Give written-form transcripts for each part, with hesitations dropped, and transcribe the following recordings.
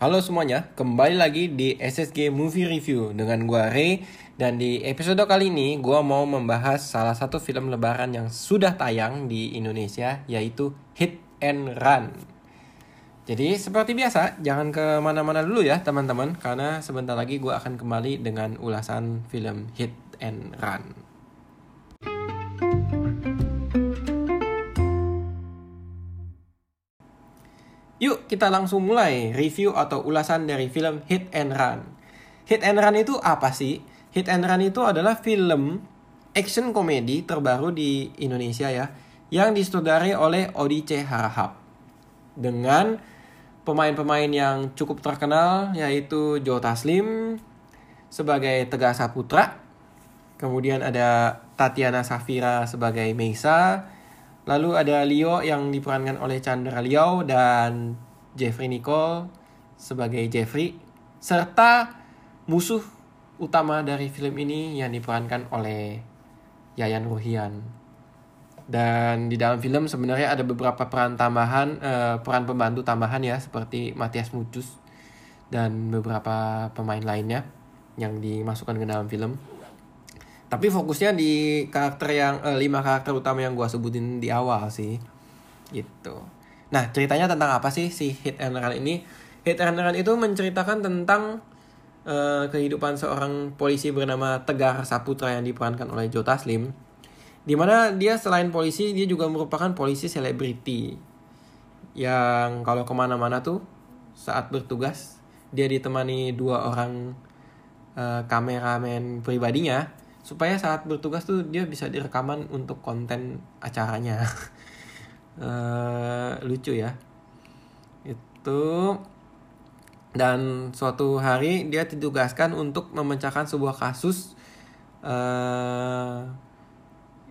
Halo semuanya, kembali lagi di SSG Movie Review dengan gua Ray. Dan di episode kali ini gua mau membahas salah satu film lebaran yang sudah tayang di Indonesia, yaitu Hit and Run. Jadi seperti biasa, jangan kemana-mana dulu ya teman-teman, karena sebentar lagi gua akan kembali dengan ulasan film Hit and Run. Yuk kita langsung mulai review atau ulasan dari film Hit and Run. Hit and Run itu apa sih? Hit and Run itu adalah film action komedi terbaru di Indonesia ya, yang disutradarai oleh Odi Cheharhab dengan pemain-pemain yang cukup terkenal, yaitu Joe Taslim sebagai Tegar Saputra, kemudian ada Tatiana Safira sebagai Meisa, lalu ada Leo yang diperankan oleh Chandra Liao dan Jefri Nichol sebagai Jefri, serta musuh utama dari film ini yang diperankan oleh Yayan Ruhian. Dan di dalam film sebenarnya ada beberapa peran pembantu tambahan ya, seperti Mathias Mucus dan beberapa pemain lainnya yang dimasukkan ke dalam film. Tapi fokusnya di karakter yang 5 karakter utama yang gue sebutin di awal sih, gitu. Nah, ceritanya tentang apa sih si Hit and Run ini? Hit and Run itu menceritakan tentang kehidupan seorang polisi bernama Tegar Saputra yang diperankan oleh Joe Taslim, dimana dia selain polisi, dia juga merupakan polisi selebriti yang kalau kemana-mana tuh saat bertugas dia ditemani 2 orang kameramen pribadinya, supaya saat bertugas tuh dia bisa direkaman untuk konten acaranya. Lucu ya itu. Dan suatu hari dia ditugaskan untuk memecahkan sebuah kasus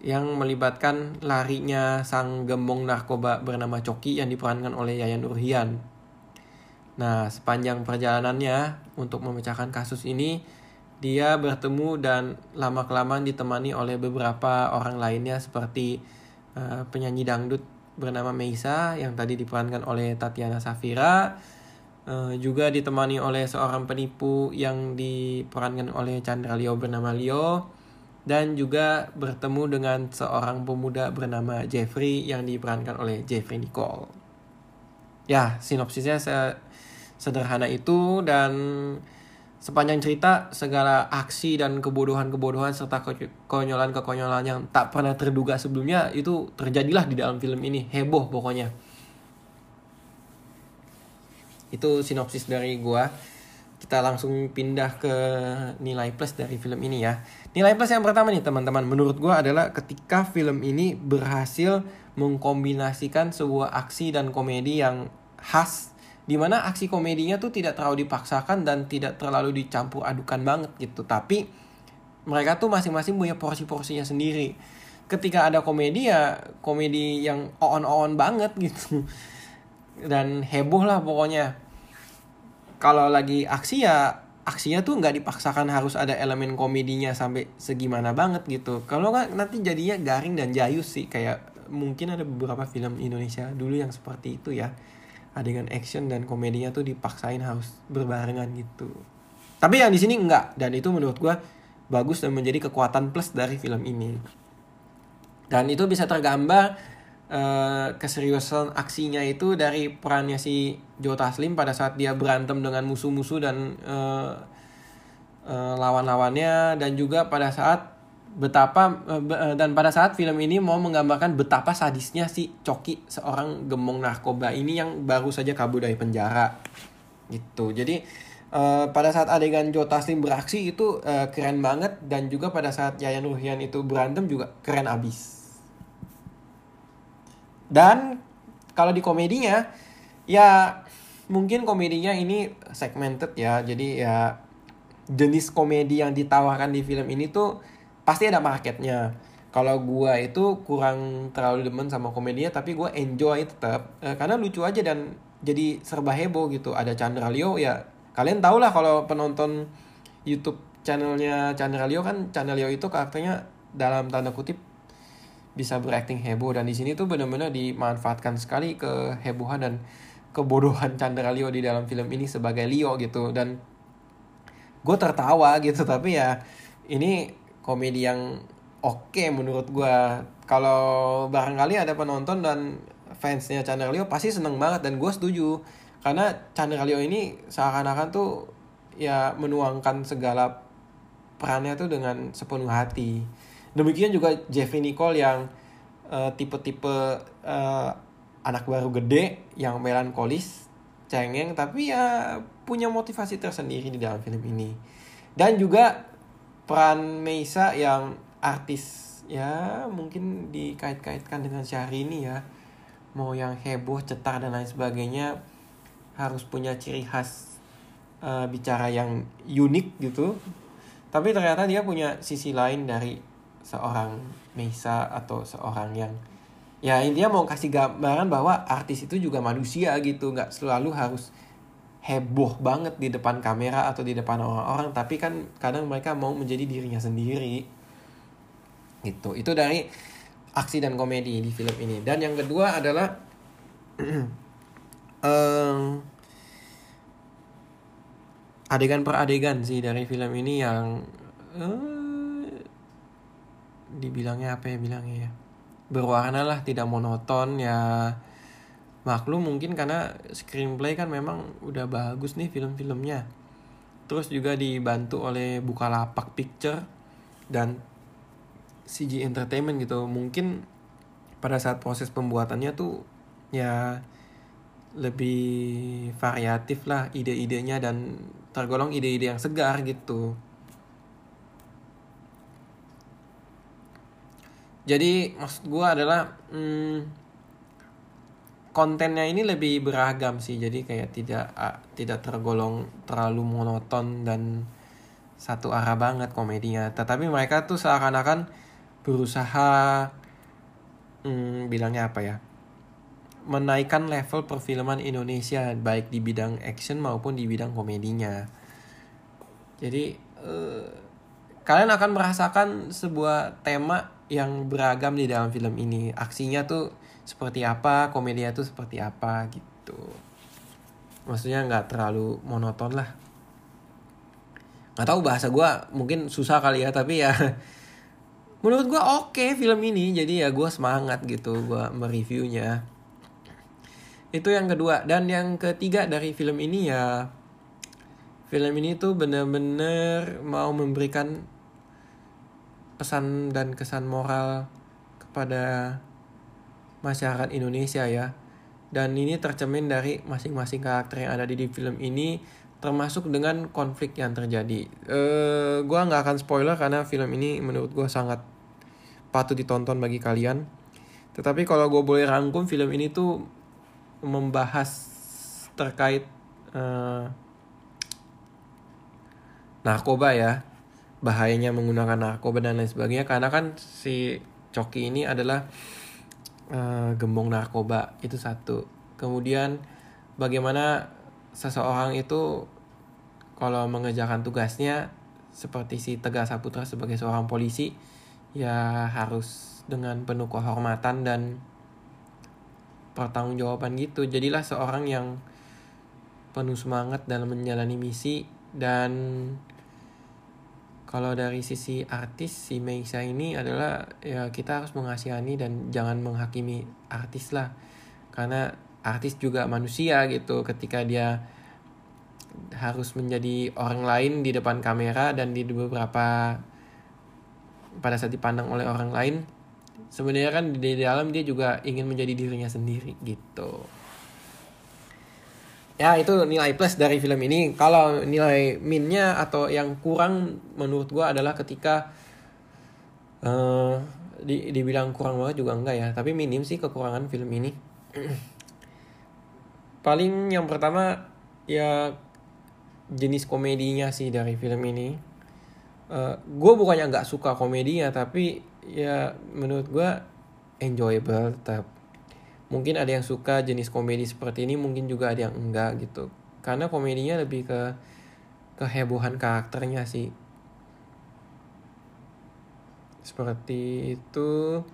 yang melibatkan larinya sang gembong narkoba bernama Coki yang diperankan oleh Yayan Ruhian. Nah, sepanjang perjalanannya untuk memecahkan kasus ini, dia bertemu dan lama-kelamaan ditemani oleh beberapa orang lainnya, seperti penyanyi dangdut bernama Meisa yang tadi diperankan oleh Tatiana Safira, juga ditemani oleh seorang penipu yang diperankan oleh Chandra Liao bernama Leo, dan juga bertemu dengan seorang pemuda bernama Jefri yang diperankan oleh Jefri Nichol. Ya, sinopsisnya sederhana itu, dan sepanjang cerita, segala aksi dan kebodohan-kebodohan serta kekonyolan-kekonyolan yang tak pernah terduga sebelumnya itu terjadilah di dalam film ini. Heboh pokoknya. Itu sinopsis dari gua. Kita langsung pindah ke nilai plus dari film ini ya. Nilai plus yang pertama nih teman-teman, menurut gua adalah ketika film ini berhasil mengkombinasikan sebuah aksi dan komedi yang khas, dimana aksi komedinya tuh tidak terlalu dipaksakan dan tidak terlalu dicampur adukan banget gitu. Tapi mereka tuh masing-masing punya porsi-porsinya sendiri. Ketika ada komedi ya komedi yang on-on banget gitu. Dan heboh lah pokoknya. Kalau lagi aksi ya aksinya tuh nggak dipaksakan harus ada elemen komedinya sampai segimana banget gitu. Kalau nggak nanti jadinya garing dan jayus sih. Kayak mungkin ada beberapa film Indonesia dulu yang seperti itu ya. Adegan action dan komedinya tuh dipaksain harus berbarengan gitu. Tapi yang di sini enggak, dan itu menurut gue bagus dan menjadi kekuatan plus dari film ini. Dan itu bisa tergambar keseriusan aksinya itu dari perannya si Joe Taslim pada saat dia berantem dengan musuh-musuh dan lawan-lawannya, dan juga pada saat pada saat film ini mau menggambarkan betapa sadisnya si Coki, seorang gembong narkoba ini yang baru saja kabur dari penjara gitu. Jadi pada saat adegan Joe Taslim beraksi itu keren banget, dan juga pada saat Yayan Ruhian itu berantem juga keren abis. Dan kalau di komedinya ya mungkin komedinya ini segmented ya, jadi ya jenis komedi yang ditawarkan di film ini tuh pasti ada marketnya. Kalau gue itu kurang terlalu demen sama komedinya, tapi gue enjoy tetap karena lucu aja dan jadi serba heboh gitu. Ada Chandra Liao ya, kalian tau lah kalau penonton YouTube channelnya Chandra Liao kan, Chandra Liao itu karakternya dalam tanda kutip bisa berakting heboh, dan di sini tuh benar-benar dimanfaatkan sekali kehebohan dan kebodohan Chandra Liao di dalam film ini sebagai Liao gitu. Dan gue tertawa gitu, tapi ya ini komedi yang oke menurut gue. Kalau barangkali ada penonton dan fansnya Chandra Liao pasti seneng banget, dan gue setuju. Karena Chandra Liao ini seakan-akan tuh ya menuangkan segala perannya tuh dengan sepenuh hati. Demikian juga Jefri Nichol yang tipe-tipe anak baru gede yang melankolis, cengeng, tapi ya punya motivasi tersendiri di dalam film ini. Dan juga peran Meisa yang artis, ya mungkin dikait-kaitkan dengan Syahrini ya, mau yang heboh, cetar dan lain sebagainya, harus punya ciri khas bicara yang unik gitu. Tapi ternyata dia punya sisi lain dari seorang Meisa atau seorang yang, ya intinya mau kasih gambaran bahwa artis itu juga manusia gitu, nggak selalu harus heboh banget di depan kamera atau di depan orang-orang, tapi kan kadang mereka mau menjadi dirinya sendiri gitu. Itu dari aksi dan komedi di film ini. Dan yang kedua adalah adegan per adegan sih dari film ini yang dibilangnya apa ya bilangnya ya, berwarna lah, tidak monoton ya. Maklum mungkin karena screenplay kan memang udah bagus nih film-filmnya. Terus juga dibantu oleh Bukalapak Picture dan CG Entertainment gitu. Mungkin pada saat proses pembuatannya tuh ya lebih variatif lah ide-idenya, dan tergolong ide-ide yang segar gitu. Jadi maksud gue adalah kontennya ini lebih beragam sih, jadi kayak tidak tergolong terlalu monoton dan satu arah banget komedinya. Tetapi mereka tuh seakan-akan berusaha bilangnya apa ya, menaikkan level perfilman Indonesia baik di bidang action maupun di bidang komedinya. Jadi kalian akan merasakan sebuah tema yang beragam di dalam film ini. Aksinya tuh seperti apa, komedinya tuh seperti apa gitu. Maksudnya gak terlalu monoton lah. Gak tahu bahasa gue mungkin susah kali ya, tapi ya menurut gue oke film ini. Jadi ya gue semangat gitu gue mereviewnya. Itu yang kedua. Dan yang ketiga dari film ini ya, film ini tuh bener-bener mau memberikan pesan dan kesan moral kepada masyarakat Indonesia ya. Dan ini tercermin dari masing-masing karakter yang ada di film ini, termasuk dengan konflik yang terjadi. Gue gak akan spoiler karena film ini menurut gue sangat patut ditonton bagi kalian. Tetapi kalau gue boleh rangkum, film ini tuh membahas terkait narkoba ya, bahayanya menggunakan narkoba dan lain sebagainya. Karena kan si Coki ini adalah gembong narkoba, itu satu. Kemudian bagaimana seseorang itu kalau mengerjakan tugasnya, seperti si Tegar Saputra sebagai seorang polisi, ya harus dengan penuh kehormatan dan pertanggungjawaban gitu. Jadilah seorang yang penuh semangat dalam menjalani misi. Dan kalau dari sisi artis, si Meisa ini adalah ya kita harus mengasihani dan jangan menghakimi artis lah. Karena artis juga manusia gitu, ketika dia harus menjadi orang lain di depan kamera dan di beberapa pada saat dipandang oleh orang lain, sebenarnya kan di dalam dia juga ingin menjadi dirinya sendiri gitu. Ya itu nilai plus dari film ini. Kalau nilai minnya atau yang kurang menurut gue adalah ketika dibilang kurang banget juga enggak ya, tapi minim sih kekurangan film ini. Paling yang pertama ya jenis komedinya sih dari film ini. Gue bukannya enggak suka komedinya, tapi ya menurut gue enjoyable tetap. Mungkin ada yang suka jenis komedi seperti ini, mungkin juga ada yang enggak gitu. Karena komedinya lebih ke kehebohan karakternya sih. Seperti itu.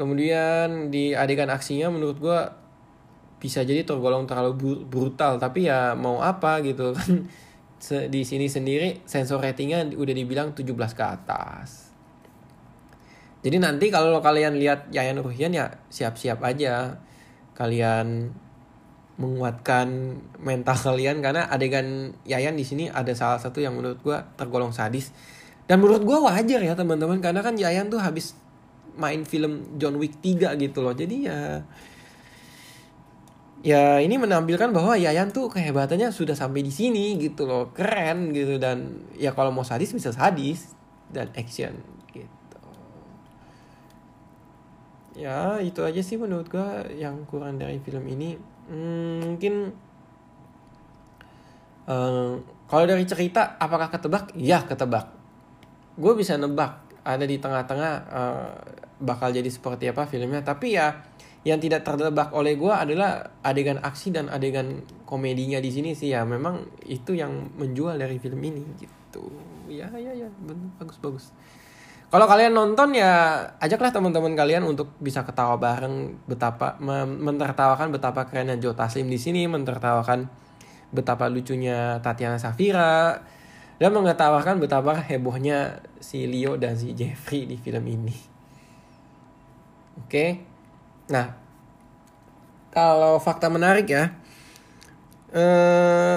Kemudian di adegan aksinya menurut gue bisa jadi tergolong terlalu brutal, tapi ya mau apa gitu kan. Di sini sendiri sensor ratingnya udah dibilang 17 ke atas. Jadi nanti kalau kalian lihat Yayan Ruhian ya siap-siap aja kalian menguatkan mental kalian, karena adegan Yayan di sini ada salah satu yang menurut gue tergolong sadis. Dan menurut gue wajar ya teman-teman, karena kan Yayan tuh habis main film John Wick 3 gitu loh. Jadi ya ini menampilkan bahwa Yayan tuh kehebatannya sudah sampai di sini gitu loh, keren gitu. Dan ya kalau mau sadis bisa sadis dan action gitu. Ya itu aja sih menurut gua yang kurang dari film ini. Mungkin kalau dari cerita apakah ketebak? Ya ketebak. Gua bisa nebak ada di tengah-tengah bakal jadi seperti apa filmnya. Tapi ya yang tidak terdebak oleh gue adalah adegan aksi dan adegan komedinya di sini sih ya. Memang itu yang menjual dari film ini gitu. Ya, bagus. Kalau kalian nonton ya ajaklah teman-teman kalian untuk bisa ketawa bareng, betapa mentertawakan betapa kerennya Joe Taslim di sini, mentertawakan betapa lucunya Tatiana Safira, dan mengetawakan betapa hebohnya si Leo dan si Jefri di film ini. Oke. Nah, kalau fakta menarik ya,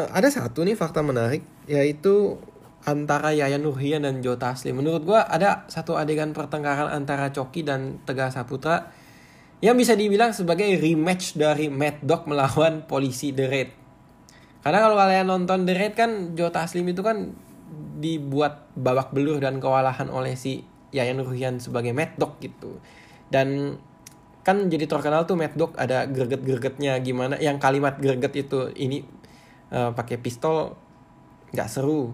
ada satu nih fakta menarik, yaitu antara Yayan Ruhian dan Joe Taslim. Menurut gue ada satu adegan pertengkaran antara Coki dan Tegar Saputra yang bisa dibilang sebagai rematch dari Mad Dog melawan polisi The Raid. Karena kalau kalian nonton The Raid kan Joe Taslim itu kan dibuat babak belur dan kewalahan oleh si Yayan Ruhian sebagai Mad Dog gitu. Dan kan jadi terkenal tuh Mad Dog ada greget-gregetnya gimana, yang kalimat greget itu ini pakai pistol nggak seru,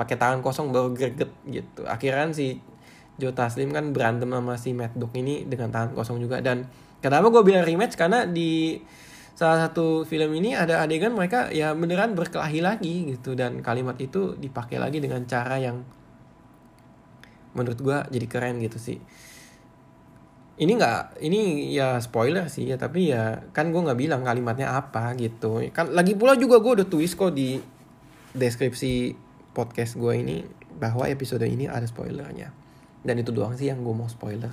pakai tangan kosong baru greget gitu. Akhirnya si Joe Taslim kan berantem sama si Mad Dog ini dengan tangan kosong juga. Dan kenapa gue bilang rematch, karena di salah satu film ini ada adegan mereka ya beneran berkelahi lagi gitu, dan kalimat itu dipakai lagi dengan cara yang menurut gue jadi keren gitu sih. Ini ya spoiler sih ya, tapi ya kan gue nggak bilang kalimatnya apa gitu. Kan lagi pula juga gue udah tulis kok di deskripsi podcast gue ini bahwa episode ini ada spoilernya. Dan itu doang sih yang gue mau spoiler.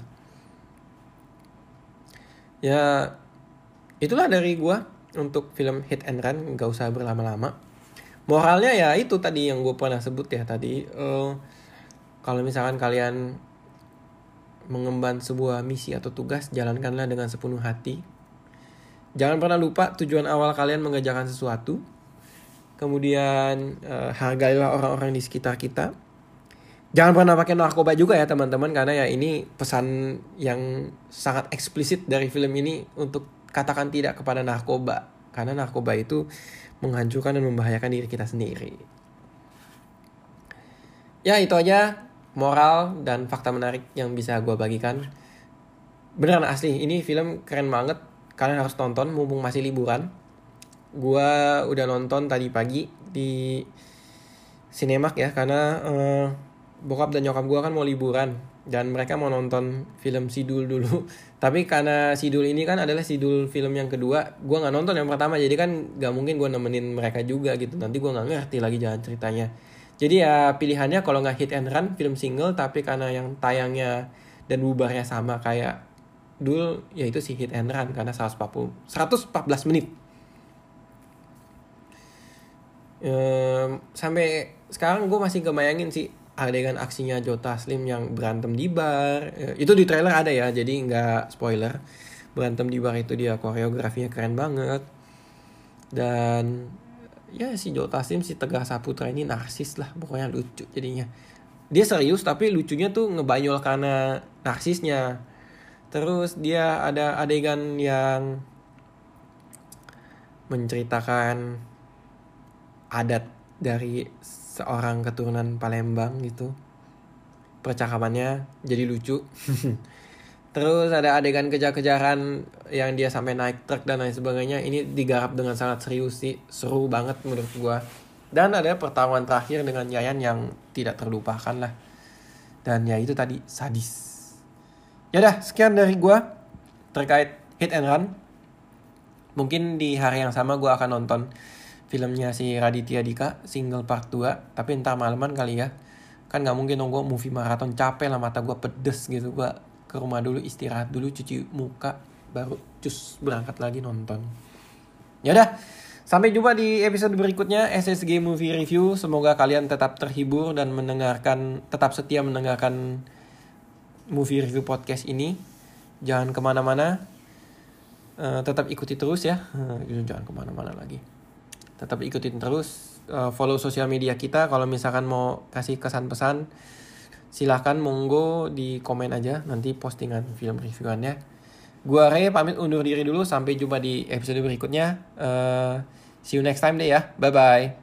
Ya itulah dari gue untuk film Hit and Run, nggak usah berlama-lama. Moralnya ya itu tadi yang gue pernah sebut ya tadi. Kalau misalkan kalian mengemban sebuah misi atau tugas, jalankanlah dengan sepenuh hati. Jangan pernah lupa tujuan awal kalian mengerjakan sesuatu. Kemudian hargailah orang-orang di sekitar kita. Jangan pernah pakai narkoba juga ya teman-teman, karena ya ini pesan yang sangat eksplisit dari film ini untuk katakan tidak kepada narkoba, karena narkoba itu menghancurkan dan membahayakan diri kita sendiri. Ya itu aja moral dan fakta menarik yang bisa gue bagikan. Beneran asli, ini film keren banget. Kalian harus tonton mumpung masih liburan. Gue udah nonton tadi pagi di Cinemark ya, karena bokap dan nyokap gue kan mau liburan, dan mereka mau nonton film Sidul dulu. Tapi karena Sidul ini kan adalah Sidul film yang kedua, gue gak nonton yang pertama, jadi kan gak mungkin gue nemenin mereka juga gitu. Nanti gue gak ngerti lagi jalan ceritanya. Jadi ya pilihannya kalau nggak Hit and Run film single, tapi karena yang tayangnya dan bubarnya sama kayak Dul, yaitu si Hit and Run karena 114 menit. Sampai sekarang gue masih ngebayangin sih adegan aksinya Joe Taslim yang berantem di bar. Itu di trailer ada ya, jadi nggak spoiler. Berantem di bar itu dia koreografinya keren banget. Dan ya si Joe Taslim, si Tegar Saputra ini narsis lah, pokoknya lucu jadinya. Dia serius tapi lucunya tuh ngebanyol karena narsisnya. Terus dia ada adegan yang menceritakan adat dari seorang keturunan Palembang gitu. Percakapannya jadi lucu. Terus ada adegan kejar-kejaran yang dia sampai naik truk dan lain sebagainya. Ini digarap dengan sangat serius sih. Seru banget menurut gue. Dan ada pertarungan terakhir dengan Yayan yang tidak terlupakan lah. Dan ya itu tadi, sadis. Yaudah, sekian dari gue terkait Hit and Run. Mungkin di hari yang sama gue akan nonton filmnya si Raditya Dika, Single Part 2. Tapi ntar malaman kali ya. Kan gak mungkin dong gue movie maraton, capek lah, mata gue pedes gitu. Gue ke rumah dulu, istirahat dulu, cuci muka, baru cus berangkat lagi nonton. Yaudah, sampai jumpa di episode berikutnya SSG Movie Review. Semoga kalian tetap terhibur dan tetap setia mendengarkan Movie Review Podcast ini. Jangan kemana-mana, tetap ikuti terus ya. Jangan kemana-mana lagi, tetap ikutin terus. Follow sosial media kita. Kalau misalkan mau kasih kesan-pesan, silahkan monggo di komen aja nanti postingan film reviewannya. Gua Ray pamit undur diri dulu. Sampai jumpa di episode berikutnya. See you next time deh ya. Bye-bye.